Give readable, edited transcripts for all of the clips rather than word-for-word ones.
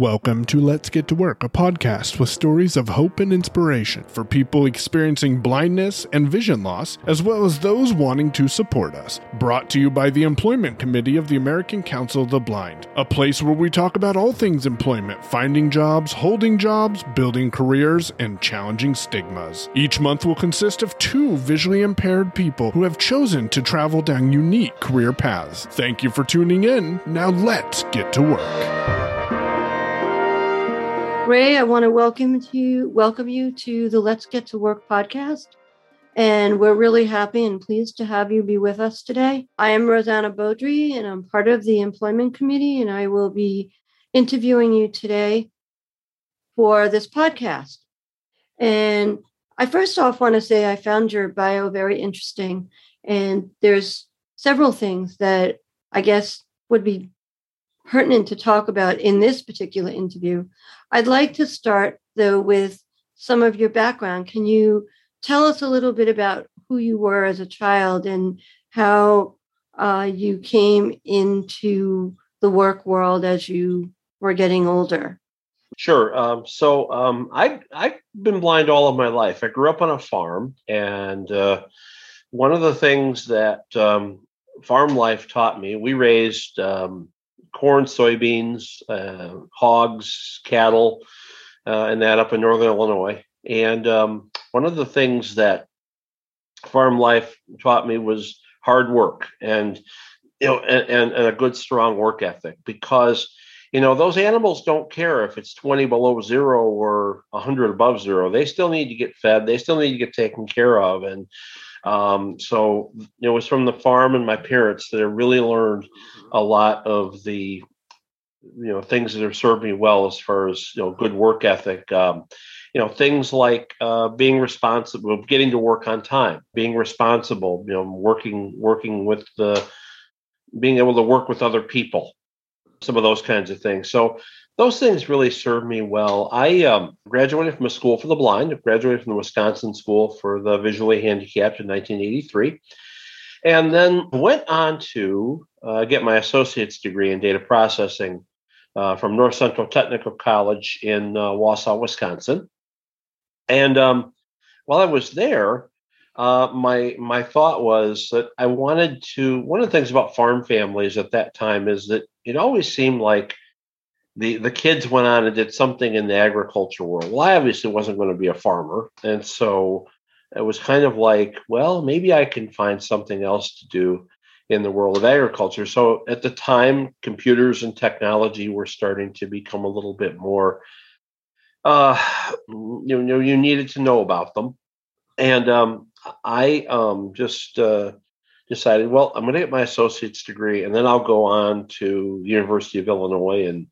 Welcome to Let's Get to Work, a podcast with stories of hope and inspiration for people experiencing blindness and vision loss, as well as those wanting to support us. Brought to you by the Employment Committee of the American Council of the Blind, a place where we talk about all things employment, finding jobs, holding jobs, building careers, and challenging stigmas. Each month will consist of two visually impaired people who have chosen to travel down unique career paths. Thank you for tuning in. Now let's get to work. Ray, I want to welcome you to the Let's Get to Work podcast, and we're really happy and pleased to have you be with us today. I am Rosanna Beaudry, and I'm part of the Employment Committee, and I will be interviewing you today for this podcast. And I first off want to say I found your bio very interesting, and there's several things that I guess would be pertinent to talk about in this particular interview. I'd like to start, though, with some of your background. Can you tell us a little bit about who you were as a child and how you came into the work world as you were getting older? Sure. I've been blind all of my life. I grew up on a farm, and one of the things that farm life taught me, we raised corn, soybeans, hogs, cattle, and that up in northern Illinois. And one of the things that farm life taught me was hard work and a good, strong work ethic, because, you know, those animals don't care if it's 20 below zero or 100 above zero. They still need to get fed. They still need to get taken care of. And so it was from the farm and my parents that I really learned a lot of the, you know, things that have served me well as far as, you know, good work ethic, things like being responsible, getting to work on time, being responsible, you know, working with being able to work with other people, some of those kinds of things. So those things really served me well. I graduated from a school for the blind. I graduated from the Wisconsin School for the Visually Handicapped in 1983, and then went on to get my associate's degree in data processing from North Central Technical College in Wausau, Wisconsin. And while I was there, my thought was that I wanted to. One of the things about farm families at that time is that it always seemed like the kids went on and did something in the agriculture world. Well, I obviously wasn't going to be a farmer, and so it was kind of like, well, maybe I can find something else to do in the world of agriculture. So at the time, computers and technology were starting to become a little bit more, you needed to know about them. And I decided, well, I'm going to get my associate's degree, and then I'll go on to the University of Illinois and,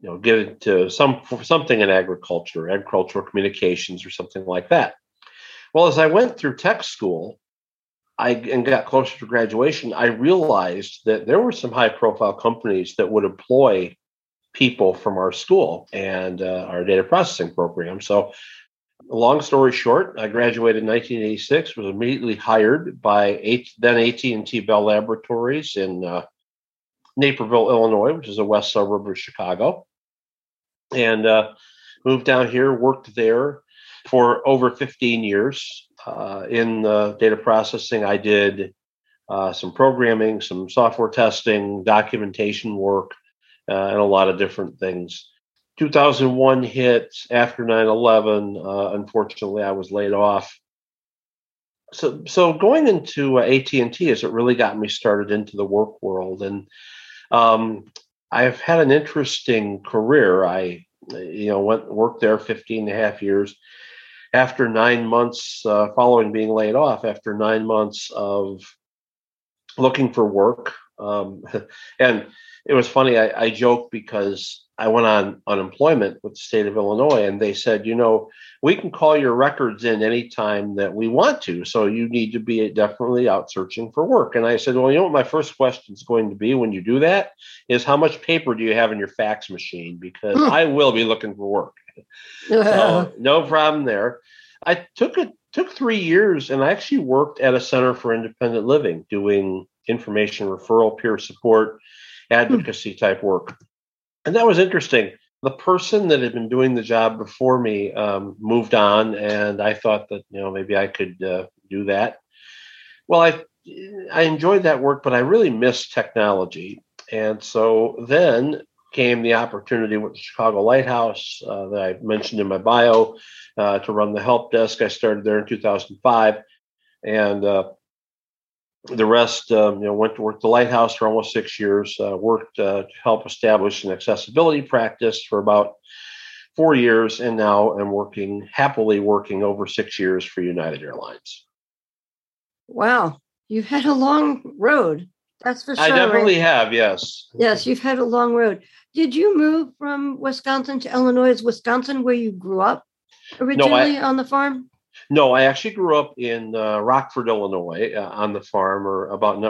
you know, get into something in agriculture, agricultural communications or something like that. Well, as I went through tech school and got closer to graduation, I realized that there were some high-profile companies that would employ people from our school and our data processing program. So long story short, I graduated in 1986, was immediately hired by then AT&T Bell Laboratories in Naperville, Illinois, which is a west suburb of Chicago, and moved down here, worked there for over 15 years in the data processing. I did some programming, some software testing, documentation work, and a lot of different things. 2001 hit. After 9/11, unfortunately, I was laid off. So going into AT&T is it really got me started into the work world. And I've had an interesting career. I, you know, worked there 15 and a half years. After 9 months, following being laid off, after 9 months of looking for work, and it was funny, I joked because I went on unemployment with the state of Illinois, and they said, you know, we can call your records in any time that we want to, so you need to be definitely out searching for work. And I said, well, you know what my first question is going to be when you do that is, how much paper do you have in your fax machine? Because I will be looking for work. So, no problem there. I took 3 years, and I actually worked at a Center for Independent Living doing information referral, peer support, advocacy type work. And that was interesting. the person that had been doing the job before me moved on, and I thought that, you know, maybe I could do that. Well, I enjoyed that work, but I really missed technology. And so then came the opportunity with the Chicago Lighthouse that I mentioned in my bio to run the help desk. I started there in 2005, and the rest went to work at the Lighthouse for almost 6 years, worked to help establish an accessibility practice for about 4 years, and now I'm happily working over 6 years for United Airlines. Wow, you've had a long road. That's for sure. I definitely have, yes. Yes, you've had a long road. Did you move from Wisconsin to Illinois? Is Wisconsin where you grew up originally on the farm? No, I actually grew up in Rockford, Illinois, on the farm,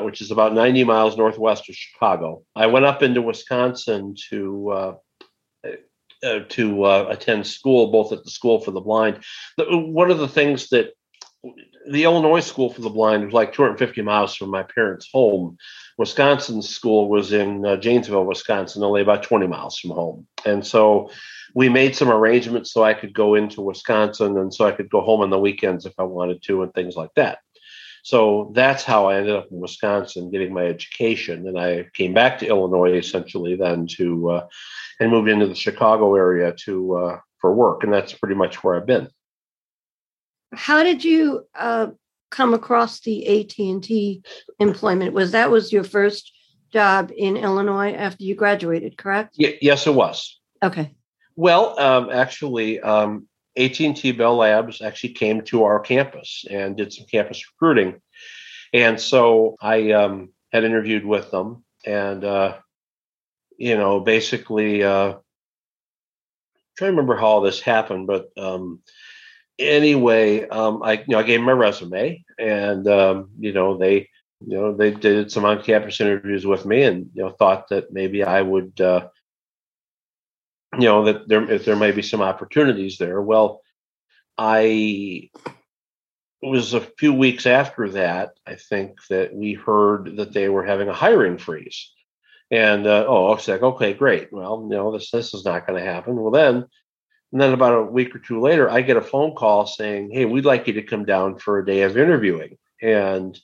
which is about 90 miles northwest of Chicago. I went up into Wisconsin to attend school, both at the School for the Blind. One of the things that the Illinois School for the Blind was like 250 miles from my parents' home. Wisconsin's school was in Janesville, Wisconsin, only about 20 miles from home. And so we made some arrangements so I could go into Wisconsin and so I could go home on the weekends if I wanted to and things like that. So that's how I ended up in Wisconsin getting my education. And I came back to Illinois essentially then and moved into the Chicago area for work. And that's pretty much where I've been. How did you come across the AT&T employment? Was that your first job in Illinois after you graduated, correct? Yes, it was. Okay. Well, actually, AT&T Bell Labs actually came to our campus and did some campus recruiting. And so I had interviewed with them and, I'm trying to remember how all this happened, but I gave them my resume and, they did some on-campus interviews with me and, thought that maybe I would, that there may be some opportunities there. Well, it was a few weeks after that, I think, that we heard that they were having a hiring freeze and, I was like, okay, great. Well, this is not going to happen. Well, then about a week or two later, I get a phone call saying, hey, we'd like you to come down for a day of interviewing. And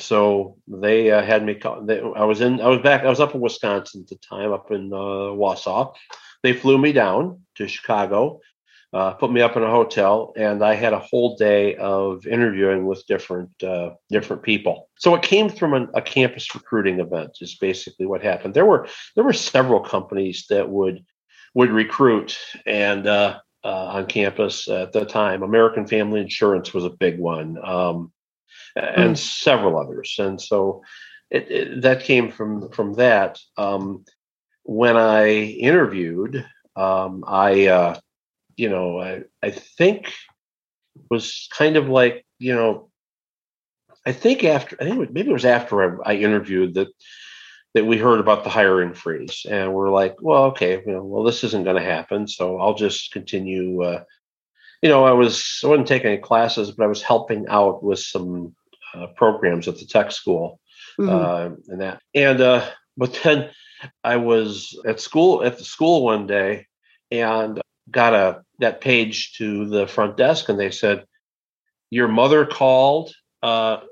so they had me call. I was up in Wisconsin at the time, up in Wausau. They flew me down to Chicago, put me up in a hotel, and I had a whole day of interviewing with different people. So it came from a campus recruiting event is basically what happened. There were several companies that would recruit and on campus at the time. American Family Insurance was a big one and several others. And so it that came from that. When I interviewed, I think it was kind of like, I think it was after I interviewed that we heard about the hiring freeze and we're like, well, okay, this isn't going to happen. So I'll just continue. I wasn't taking any classes, but I was helping out with some programs at the tech school and that. And, but then I was at the school one day and got that page to the front desk and they said, your mother called,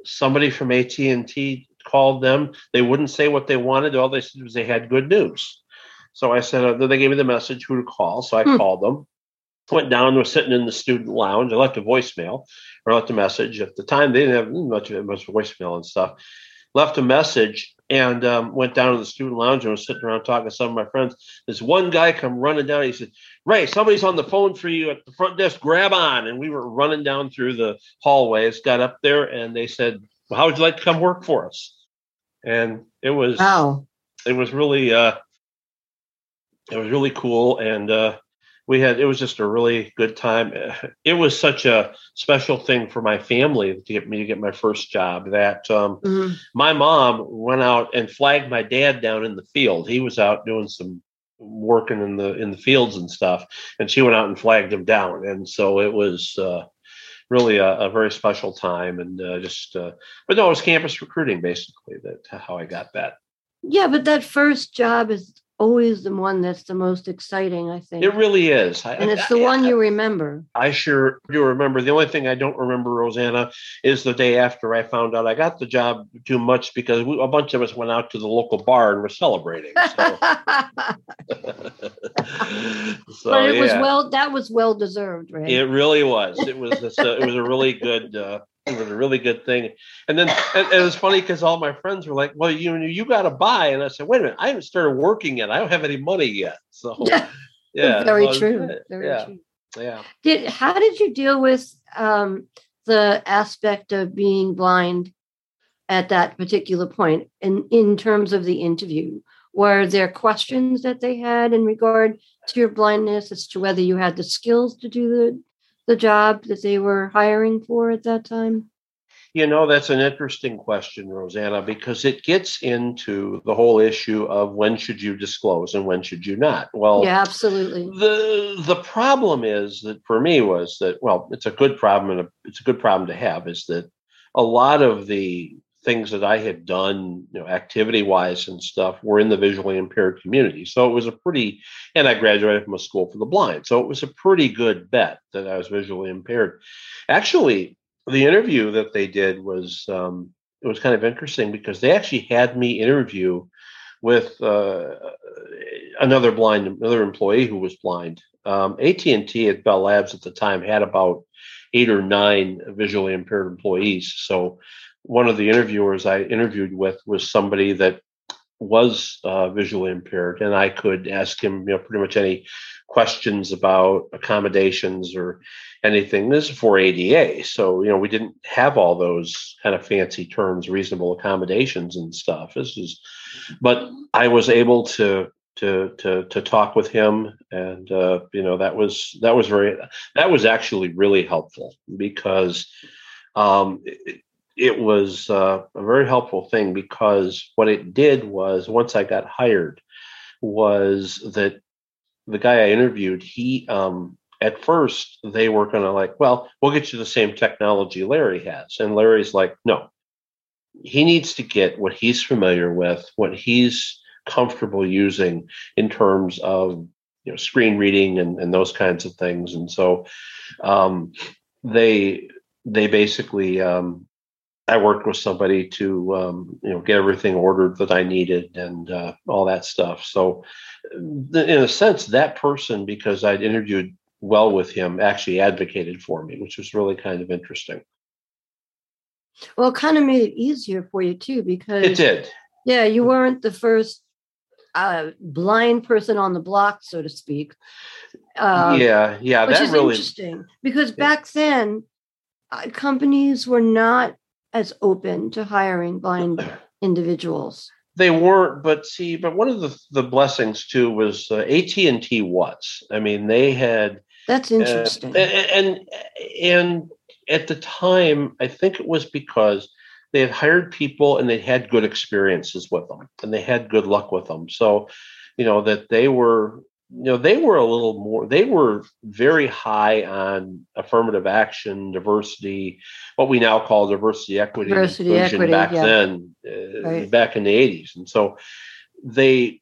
somebody from AT&T called them. They wouldn't say what they wanted. All they said was they had good news. So I said, they gave me the message who to call. So I called them, went down, was sitting in the student lounge. I left a voicemail or left a message. At the time, they didn't have much voicemail and stuff. Left a message and went down to the student lounge and was sitting around talking to some of my friends. This one guy come running down. He said, Ray, somebody's on the phone for you at the front desk. Grab on. And we were running down through the hallways, got up there and they said, well, how would you like to come work for us? And it was wow. It was really cool, and it was just a really good time. It was such a special thing for my family to get me to get my first job that my mom went out and flagged my dad down in the field. He was out doing some working in the fields and stuff, and she went out and flagged him down, and so it was. Really a very special time and but no, it was campus recruiting basically that how I got that. Yeah, but that first job is always the one that's the most exciting, I think. It really is. And it's the one you remember. I sure do remember. The only thing I don't remember, Rosanna, is the day after I found out I got the job too much because a bunch of us went out to the local bar and were celebrating. So, but it was that was well deserved, right? It really was. It was a really good thing. And then it was funny because all my friends were like, well, you got to buy. And I said, wait a minute, I haven't started working yet. I don't have any money yet. So, yeah. Very true. Yeah. How did you deal with the aspect of being blind at that particular point in terms of the interview? Were there questions that they had in regard to your blindness as to whether you had the skills to do the job that they were hiring for at that time? You know, that's an interesting question, Rosanna, because it gets into the whole issue of when should you disclose and when should you not? Well, yeah, absolutely. The problem is that for me was that, well, it's a good problem and it's a good problem to have, is that a lot of the things that I had done, activity-wise and stuff, were in the visually impaired community. So it was and I graduated from a school for the blind. So it was a pretty good bet that I was visually impaired. Actually, the interview that they did was, it was kind of interesting because they actually had me interview with another employee who was blind. AT&T at Bell Labs at the time had about 8 or 9 visually impaired employees. So one of the interviewers I interviewed with was somebody that was visually impaired, and I could ask him, pretty much any questions about accommodations or anything. This is for ADA, so we didn't have all those kind of fancy terms, reasonable accommodations and stuff. But I was able to talk with him, and that was actually really helpful because. It was a very helpful thing because what it did was, once I got hired, was that the guy I interviewed, he at first they were kind of like, well, we'll get you the same technology Larry has. And Larry's like, no, he needs to get what he's familiar with, what he's comfortable using in terms of, screen reading and those kinds of things. And so they basically, I worked with somebody to, get everything ordered that I needed and all that stuff. So in a sense, that person, because I'd interviewed well with him, actually advocated for me, which was really kind of interesting. Well, it kind of made it easier for you, too, because it did. Yeah, you weren't the first blind person on the block, so to speak. Which is really interesting because back then companies were not as open to hiring blind individuals. They weren't, but one of the blessings too was AT&T was. I mean, they had. That's interesting. And at the time, I think it was because they had hired people and they had good experiences with them and they had good luck with them. So, that they were. They were a little more, they were very high on affirmative action, diversity, what we now call diversity, equity, inclusion back then, right. Back in the 80s. And so they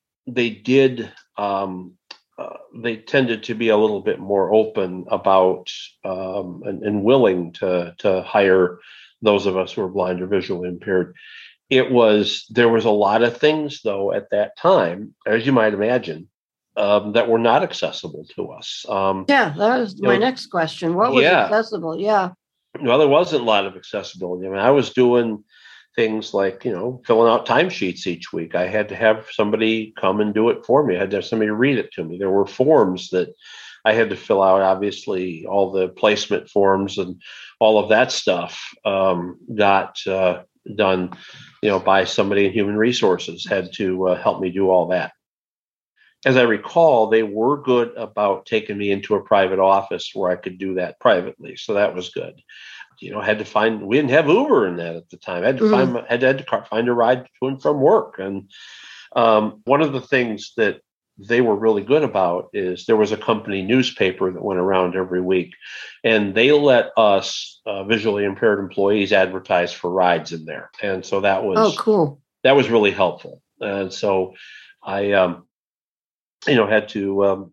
tended to be a little bit more open about and willing to hire those of us who are blind or visually impaired. There was a lot of things, though, at that time, as you might imagine, that were not accessible to us. That was my next question. What was accessible? Yeah. Well, there wasn't a lot of accessibility. I mean, I was doing things like, filling out timesheets each week. I had to have somebody come and do it for me. I had to have somebody read it to me. There were forms that I had to fill out, obviously, all the placement forms and all of that stuff got done, by somebody in human resources, had to help me do all that. As I recall, they were good about taking me into a private office where I could do that privately. So that was good. We didn't have Uber in that at the time. I had to find a ride to and from work. And one of the things that they were really good about is there was a company newspaper that went around every week, and they let us visually impaired employees advertise for rides in there. And so that was cool. That was really helpful. And so I you know, had to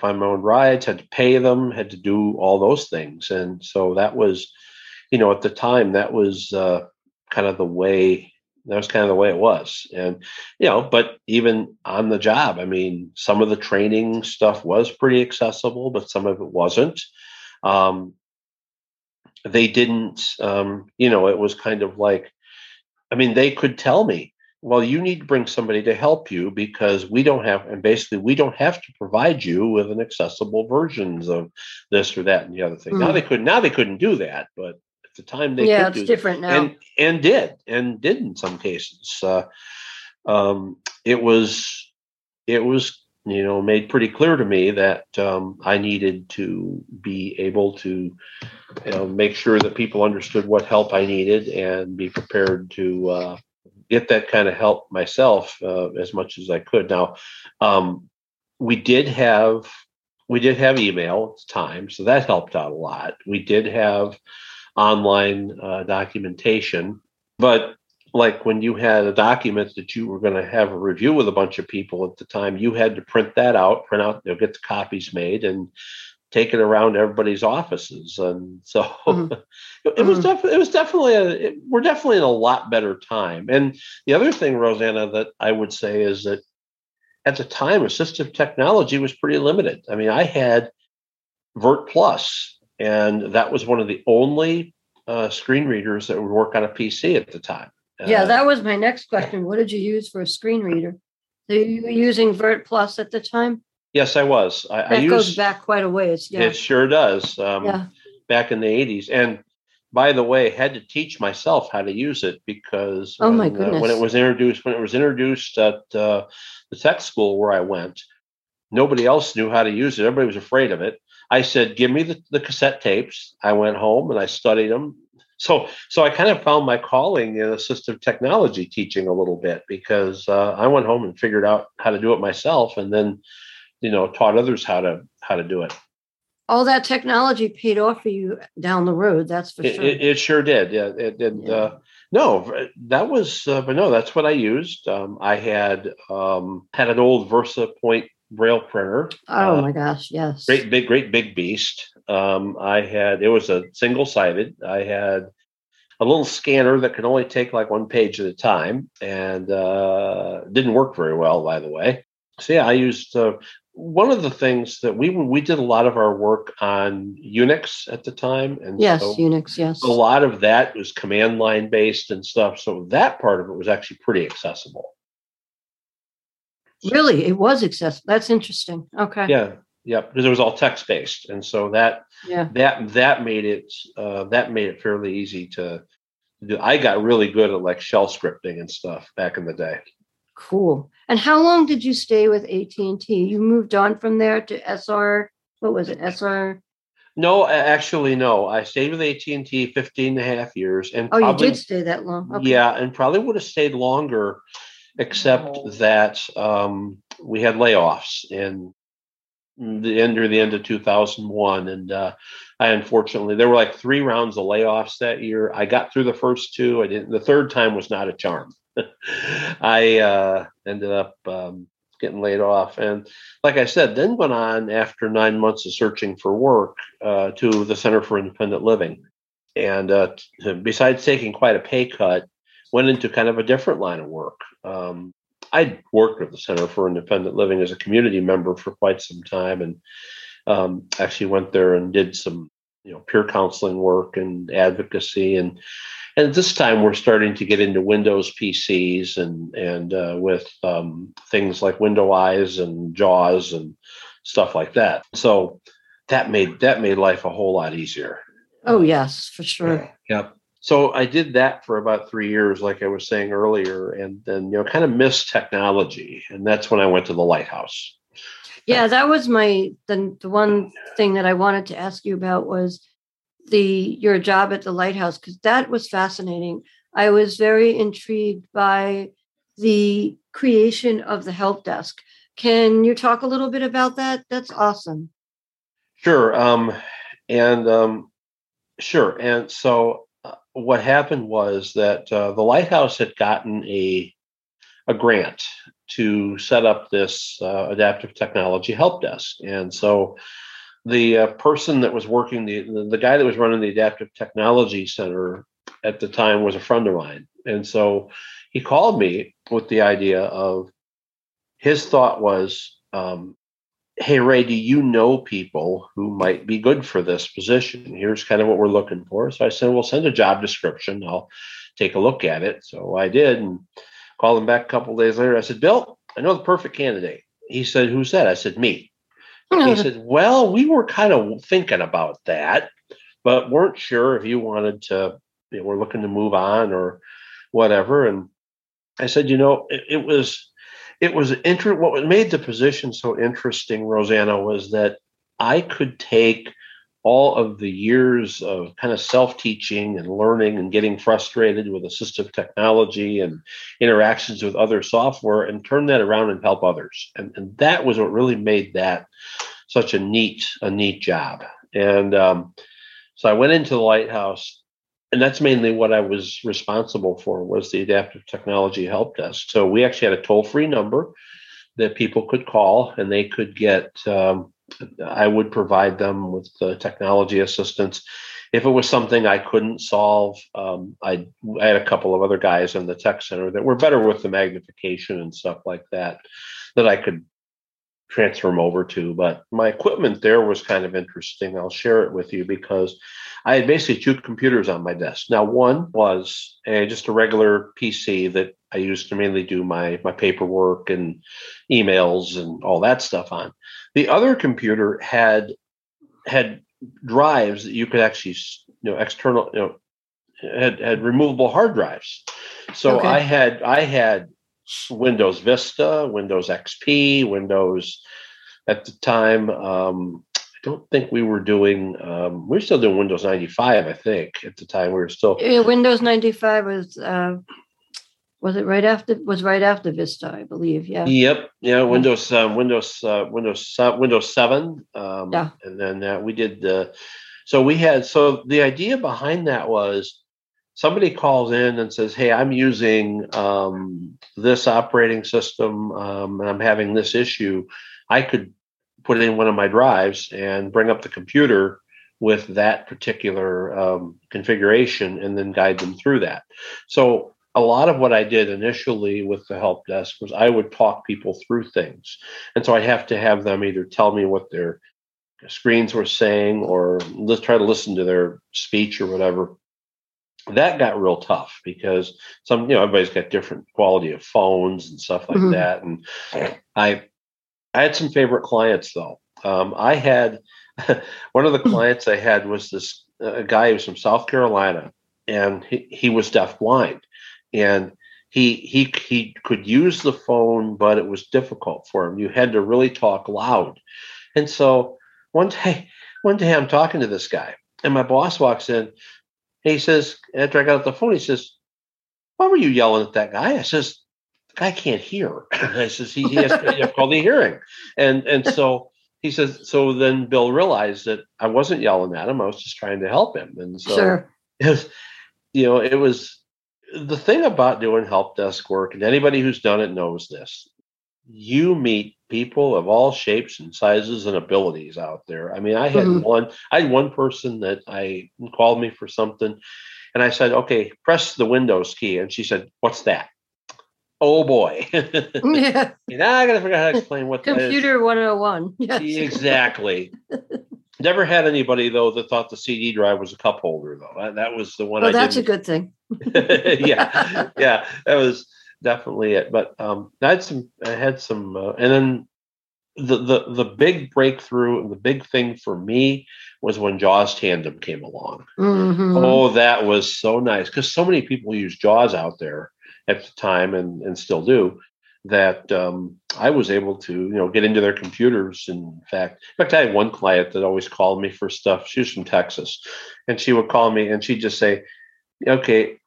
find my own rides, had to pay them, had to do all those things. And so that was, you know, at the time, that was kind of the way it was. And, you know, but even on the job, I mean, some of the training stuff was pretty accessible, but some of it wasn't. They didn't, you know, it was kind of like, I mean, they could tell me, well, you need to bring somebody to help you because we don't have, and basically we don't have to provide you with an accessible versions of this or that and the other thing. Mm. Now they couldn't do that, but at the time they could do that. Yeah, it's different now. And did in some cases. It was, you know, made pretty clear to me that I needed to be able to, you know, make sure that people understood what help I needed and be prepared to get that kind of help myself as much as I could. Now, we did have email at the time, so that helped out a lot. We did have online documentation, but like when you had a document that you were going to have a review with a bunch of people at the time, you had to print that out, you know, get the copies made and take it around everybody's offices. And so we're definitely in a lot better time. And the other thing, Rosanna, that I would say is that at the time, assistive technology was pretty limited. I mean, I had Vert Plus, and that was one of the only screen readers that would work on a PC at the time. Yeah, that was my next question. What did you use for a screen reader? So you were using Vert Plus at the time? Yes, I was. That goes back quite a ways. Yeah. It sure does. Back in the 80s. And by the way, had to teach myself how to use it because when it was introduced at the tech school where I went, nobody else knew how to use it. Everybody was afraid of it. I said, give me the cassette tapes. I went home and I studied them. So I kind of found my calling in assistive technology teaching a little bit because I went home and figured out how to do it myself, and then, you know, taught others how to do it. All that technology paid off for you down the road. That's for sure. It sure did. Yeah, it did. Yeah. That's what I used. I had had an old VersaPoint braille printer. Oh my gosh! Yes. Great big beast. It was a single sided. I had a little scanner that could only take like one page at a time and didn't work very well, by the way. So yeah, I used one of the things that we did a lot of our work on Unix at the time. And yes, so Unix, yes. A lot of that was command line based and stuff. So that part of it was actually pretty accessible. Really? It was accessible. That's interesting. Okay. Yeah. Yep, because it was all text-based, and so that made it fairly easy to do. I got really good at like shell scripting and stuff back in the day. Cool. And how long did you stay with AT&T? You moved on from there to SR. What was it? SR. No, actually, no. I stayed with AT&T 15 and a half years, and you did stay that long. Okay. Yeah, and probably would have stayed longer, except that we had layoffs in the end of 2001. And I, unfortunately, there were like three rounds of layoffs that year. I got through the first two. I didn't. The third time was not a charm. I ended up getting laid off. And like I said, then went on after 9 months of searching for work to the Center for Independent Living. And besides taking quite a pay cut, went into kind of a different line of work. I'd worked with the Center for Independent Living as a community member for quite some time, and actually went there and did some, you know, peer counseling work and advocacy. And this time we're starting to get into Windows PCs and with things like Window Eyes and JAWS and stuff like that. So that made life a whole lot easier. Oh, yes, for sure. Yep. So I did that for about 3 years, like I was saying earlier, and then, you know, kind of missed technology. And that's when I went to the Lighthouse. Yeah, that was the one thing that I wanted to ask you about was your job at the Lighthouse, because that was fascinating. I was very intrigued by the creation of the help desk. Can you talk a little bit about that? That's awesome. Sure. And so what happened was that the Lighthouse had gotten a grant to set up this adaptive technology help desk. And so the person that was working, the guy that was running the adaptive technology center at the time was a friend of mine. And so he called me with the idea of, his thought was, hey, Ray, do you know people who might be good for this position? Here's kind of what we're looking for. So I said, well, send a job description. I'll take a look at it. So I did, and called him back a couple of days later. I said, Bill, I know the perfect candidate. He said, who's that? I said, me. He said, well, we were kind of thinking about that, but weren't sure if you wanted to, we're looking to move on or whatever. And I said, you know, what made the position so interesting, Rosanna, was that I could take all of the years of kind of self-teaching and learning and getting frustrated with assistive technology and interactions with other software and turn that around and help others. And that was what really made that such a neat job. And so I went into the Lighthouse, and that's mainly what I was responsible for, was the adaptive technology help desk. So we actually had a toll-free number that people could call, and they could get, I would provide them with the technology assistance. If it was something I couldn't solve, I had a couple of other guys in the tech center that were better with the magnification and stuff like that, that I could transfer them over to. But my equipment there was kind of interesting. I'll share it with you, because I had basically two computers on my desk. Now, one was just a regular PC that I used to mainly do my paperwork and emails and all that stuff on. The other computer had drives that you could actually, external, had removable hard drives. So okay. I had Windows Vista, Windows XP, Windows at the time. I don't think we were doing, we were still doing Windows 95, I think, at the time. We were still. Yeah, Windows 95 was right after Vista, I believe. Yeah. Yep. Yeah. Windows 7. Yeah. And then we did so the idea behind that was, somebody calls in and says, hey, I'm using this operating system and I'm having this issue. I could put in one of my drives and bring up the computer with that particular configuration and then guide them through that. So a lot of what I did initially with the help desk was I would talk people through things. And so I'd have to have them either tell me what their screens were saying or try to listen to their speech or whatever. That got real tough because everybody's got different quality of phones and stuff like mm-hmm. that. And I had some favorite clients though. I had one of the clients I had was this a guy who was from South Carolina, and he was deafblind, and he could use the phone, but it was difficult for him. You had to really talk loud. And so one day I'm talking to this guy, and my boss walks in. He says, after I got off the phone, he says, why were you yelling at that guy? I says, the guy can't hear. I says, he has difficulty hearing. And so he says, so then Bill realized that I wasn't yelling at him. I was just trying to help him. And so sure. it was the thing about doing help desk work, and anybody who's done it knows this. You meet people of all shapes and sizes and abilities out there. I mean, I had mm-hmm. one person that called me for something, and I said, okay, press the Windows key. And she said, what's that? Oh boy. Yeah. Now I got to figure out how to explain what Computer that is. 101. Yes. Exactly. Never had anybody though that thought the CD drive was a cup holder though. That was the one. Well, that's a good thing. Yeah. Yeah. That was definitely it. But I had some, and then the big breakthrough and the big thing for me was when Jaws Tandem came along. Mm-hmm. Oh, that was so nice, because so many people use Jaws out there at the time and still do, that I was able to get into their computers. In fact, I had one client that always called me for stuff. She was from Texas, and she would call me and she'd just say, okay,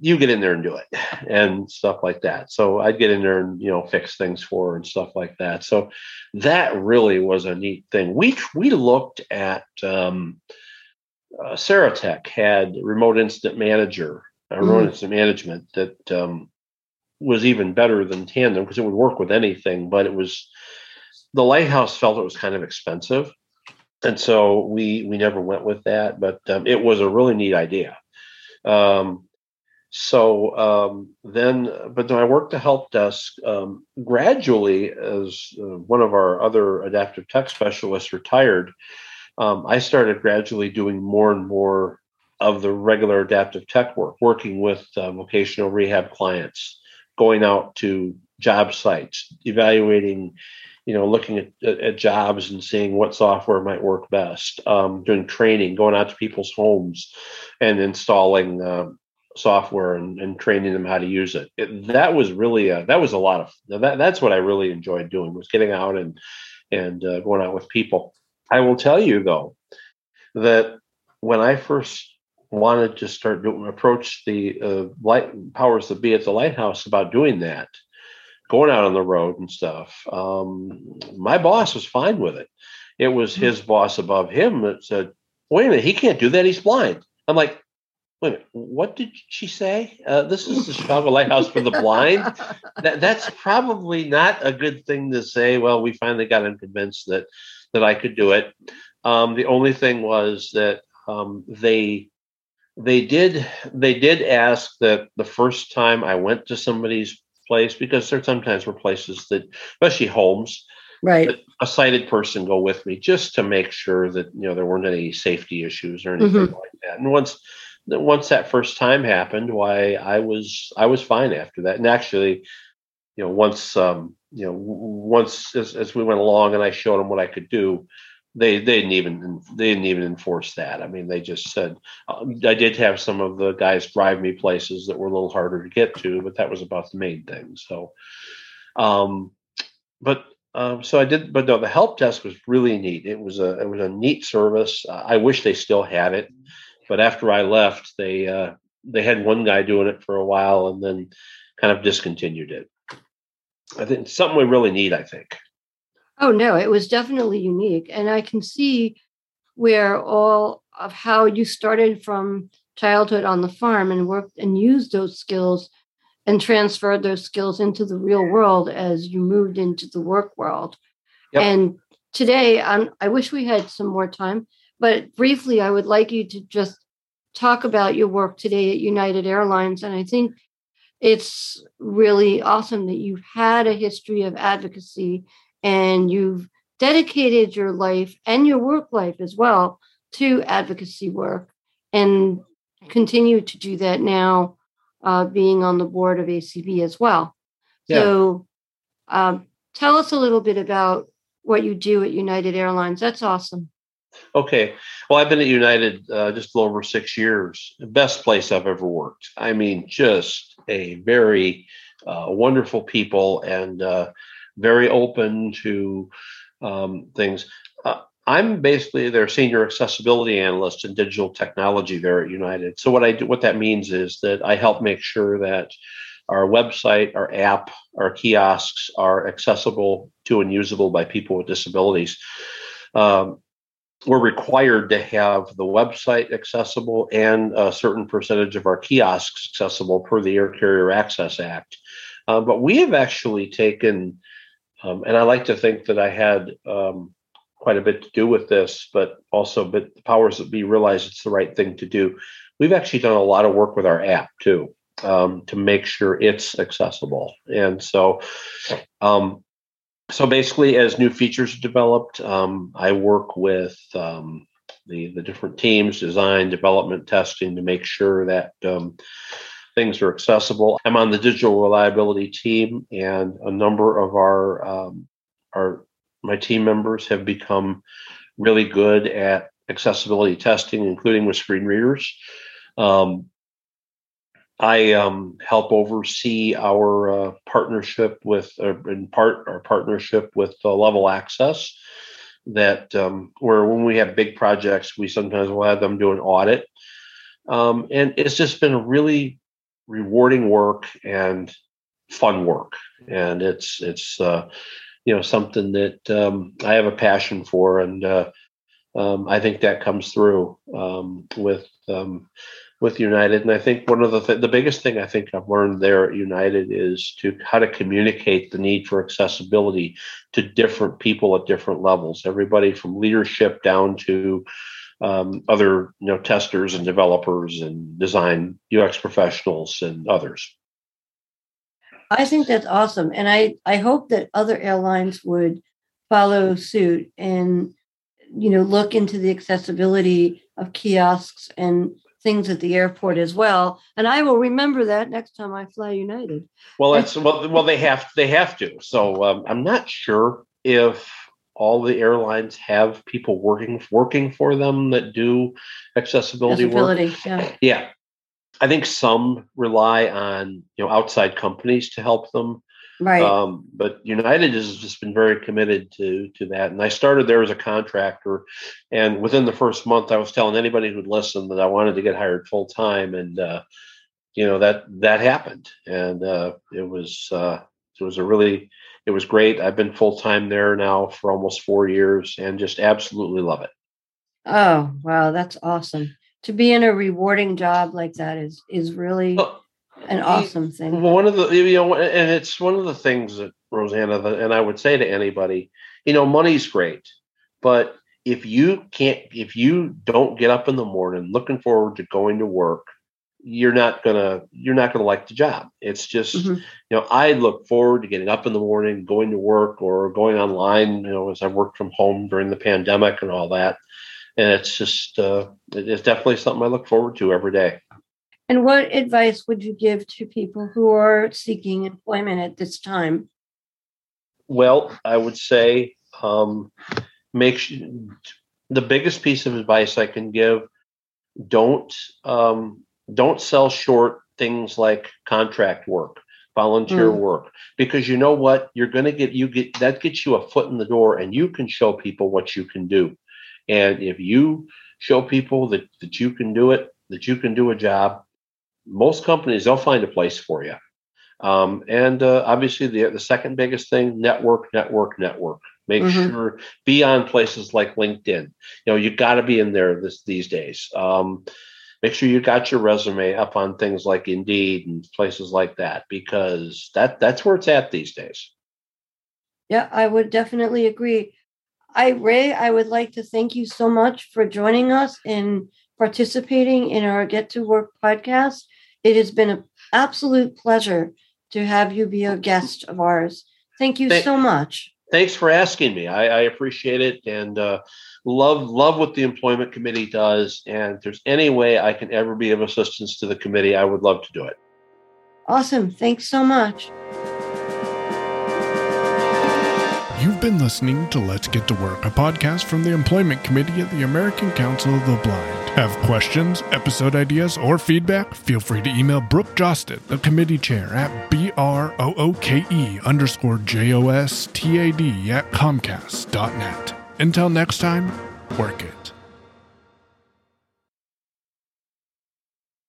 you get in there and do it and stuff like that. So I'd get in there and, fix things for her and stuff like that. So that really was a neat thing. We looked at, Saratech had remote incident management that was even better than Tandem because it would work with anything, but it was, the Lighthouse felt it was kind of expensive. And so we never went with that, but it was a really neat idea. So then I worked the help desk gradually as one of our other adaptive tech specialists retired. I started gradually doing more and more of the regular adaptive tech work, working with vocational rehab clients, going out to job sites, evaluating, looking at jobs and seeing what software might work best, doing training, going out to people's homes and installing software and training them how to use it. That's what I really enjoyed doing, was getting out and going out with people. I will tell you though, that when I first wanted to start approach the powers that be at the Lighthouse about doing that, going out on the road and stuff, my boss was fine with it. It was his boss above him that said, wait a minute, he can't do that. He's blind. I'm like, wait a minute, what did she say? This is the Chicago Lighthouse for the blind. That's probably not a good thing to say. Well, we finally got him convinced that I could do it. The only thing was that they did ask that the first time I went to somebody's place, because there sometimes were places that, especially homes, right, that a sighted person go with me just to make sure that there weren't any safety issues or anything like that. And once that first time happened, why I was fine after that. And actually, once as we went along and I showed them what I could do, they didn't even enforce that. I mean, they just said, I did have some of the guys drive me places that were a little harder to get to, but that was about the main thing. So, the help desk was really neat. It was a neat service. I wish they still had it. But after I left, they had one guy doing it for a while and then kind of discontinued it. I think it's something we really need, I think. Oh, no, it was definitely unique. And I can see where all of how you started from childhood on the farm and worked and used those skills and transferred those skills into the real world as you moved into the work world. Yep. And today, I wish we had some more time. But briefly, I would like you to just talk about your work today at United Airlines. And I think it's really awesome that you've had a history of advocacy and you've dedicated your life and your work life as well to advocacy work and continue to do that now, being on the board of ACB as well. Yeah. So tell us a little bit about what you do at United Airlines. That's awesome. Okay. Well, I've been at United just a little over 6 years. Best place I've ever worked. I mean, just a very wonderful people and very open to things. I'm basically their senior accessibility analyst in digital technology there at United. So what I do, what that means is that I help make sure that our website, our app, our kiosks are accessible to and usable by people with disabilities. We're required to have the website accessible and a certain percentage of our kiosks accessible per the Air Carrier Access Act. But we have actually taken, and I like to think that I had quite a bit to do with this, but also the powers that be realize it's the right thing to do. We've actually done a lot of work with our app too, to make sure it's accessible. And so, so basically, as new features are developed, I work with the different teams, design, development, testing, to make sure that things are accessible. I'm on the digital reliability team, and a number of my team members have become really good at accessibility testing, including with screen readers. I help oversee our partnership with, Level Access, that where when we have big projects, we sometimes will have them do an audit. And it's just been really rewarding work and fun work. And it's something that I have a passion for. And I think that comes through with with United. And I think one of the biggest thing I think I've learned there at United is how to communicate the need for accessibility to different people at different levels, everybody from leadership down to other testers and developers and design UX professionals and others. I think that's awesome. And I hope that other airlines would follow suit and, look into the accessibility of kiosks and things at the airport as well. And I will remember that next time I fly United. Well, that's they have to. So I'm not sure if all the airlines have people working for them that do accessibility work. Yeah. I think some rely on outside companies to help them. Right. But United has just been very committed to that. And I started there as a contractor. And within the first month, I was telling anybody who'd listen that I wanted to get hired full time. And, that happened. And it was great. I've been full time there now for almost 4 years and just absolutely love it. Oh, wow. That's awesome. To be in a rewarding job like that is really an awesome thing. One of the, and it's one of the things that Rosanna, and I would say to anybody, money's great, but if you don't get up in the morning looking forward to going to work, you're not gonna like the job. It's just, I look forward to getting up in the morning, going to work or going online, as I worked from home during the pandemic and all that. And it's just, it's definitely something I look forward to every day. And what advice would you give to people who are seeking employment at this time? Well, I would say, the biggest piece of advice I can give, don't sell short things like contract work, volunteer work, because you know what, you're going to get that gets you a foot in the door and you can show people what you can do. And if you show people that you can do it, that you can do a job, most companies, they'll find a place for you. Obviously the second biggest thing, network. Make sure, be on places like LinkedIn. You got to be in there these days. Make sure you got your resume up on things like Indeed and places like that, because that's where it's at these days. Yeah, I would definitely agree. Ray, I would like to thank you so much for joining us and participating in our Get to Work podcast. It has been an absolute pleasure to have you be a guest of ours. Thank you so much. Thanks for asking me. I appreciate it and love what the Employment Committee does. And if there's any way I can ever be of assistance to the committee, I would love to do it. Awesome. Thanks so much. You've been listening to Let's Get to Work, a podcast from the Employment Committee at the American Council of the Blind. Have questions, episode ideas, or feedback? Feel free to email Brooke Jostad, the committee chair, at brooke_JOSTAD@comcast.net. Until next time, work it.